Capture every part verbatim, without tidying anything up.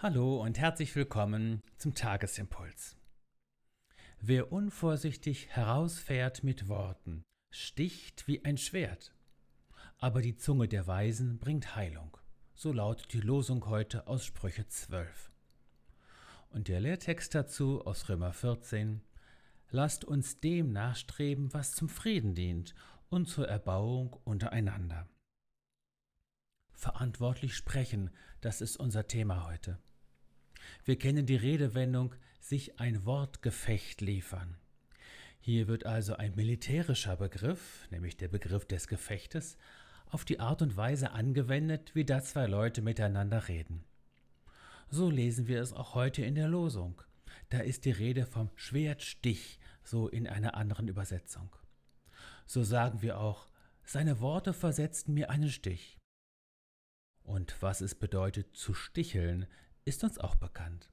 Hallo und herzlich willkommen zum Tagesimpuls. Wer unvorsichtig herausfährt mit Worten, sticht wie ein Schwert. Aber die Zunge der Weisen bringt Heilung. So lautet die Losung heute aus Sprüche zwölf. Und der Lehrtext dazu aus Römer vierzehn. Lasst uns dem nachstreben, was zum Frieden dient und zur Erbauung untereinander. Verantwortlich sprechen, das ist unser Thema heute. Wir kennen die Redewendung, sich ein Wortgefecht liefern. Hier wird also ein militärischer Begriff, nämlich der Begriff des Gefechtes, auf die Art und Weise angewendet, wie da zwei Leute miteinander reden. So lesen wir es auch heute in der Losung. Da ist die Rede vom Schwertstich, so in einer anderen Übersetzung. So sagen wir auch, seine Worte versetzten mir einen Stich. Und was es bedeutet, zu sticheln, ist uns auch bekannt.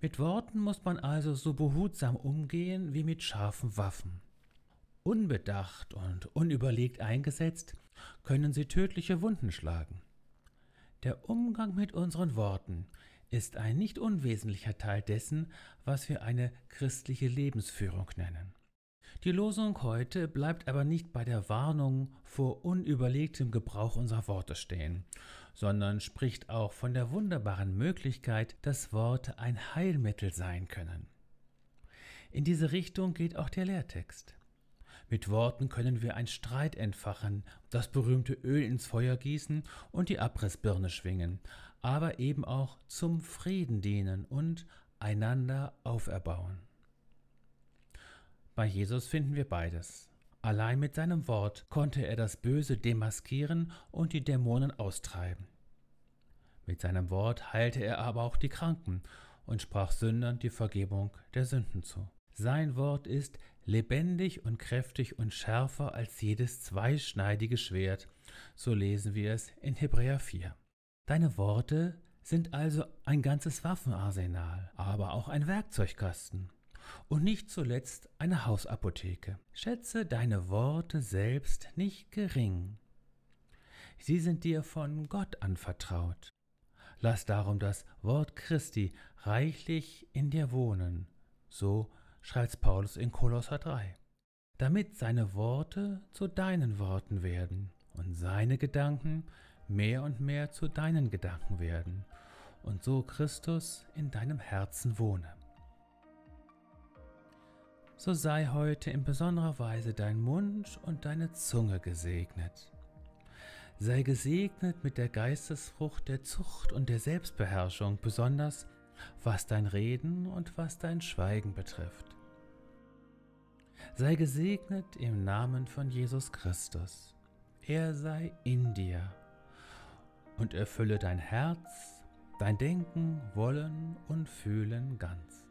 Mit Worten muss man also so behutsam umgehen wie mit scharfen Waffen. Unbedacht und unüberlegt eingesetzt, können sie tödliche Wunden schlagen. Der Umgang mit unseren Worten ist ein nicht unwesentlicher Teil dessen, was wir eine christliche Lebensführung nennen. Die Losung heute bleibt aber nicht bei der Warnung vor unüberlegtem Gebrauch unserer Worte stehen, sondern spricht auch von der wunderbaren Möglichkeit, dass Worte ein Heilmittel sein können. In diese Richtung geht auch der Lehrtext. Mit Worten können wir einen Streit entfachen, das berühmte Öl ins Feuer gießen und die Abrissbirne schwingen, aber eben auch zum Frieden dienen und einander auferbauen. Bei Jesus finden wir beides. Allein mit seinem Wort konnte er das Böse demaskieren und die Dämonen austreiben. Mit seinem Wort heilte er aber auch die Kranken und sprach Sündern die Vergebung der Sünden zu. Sein Wort ist lebendig und kräftig und schärfer als jedes zweischneidige Schwert, so lesen wir es in Hebräer vier. Deine Worte sind also ein ganzes Waffenarsenal, aber auch ein Werkzeugkasten. Und nicht zuletzt eine Hausapotheke. Schätze deine Worte selbst nicht gering. Sie sind dir von Gott anvertraut. Lass darum das Wort Christi reichlich in dir wohnen, so schreibt Paulus in Kolosser drei, damit seine Worte zu deinen Worten werden und seine Gedanken mehr und mehr zu deinen Gedanken werden und so Christus in deinem Herzen wohne. So sei heute in besonderer Weise dein Mund und deine Zunge gesegnet. Sei gesegnet mit der Geistesfrucht der Zucht und der Selbstbeherrschung, besonders was dein Reden und was dein Schweigen betrifft. Sei gesegnet im Namen von Jesus Christus. Er sei in dir und erfülle dein Herz, dein Denken, Wollen und Fühlen ganz.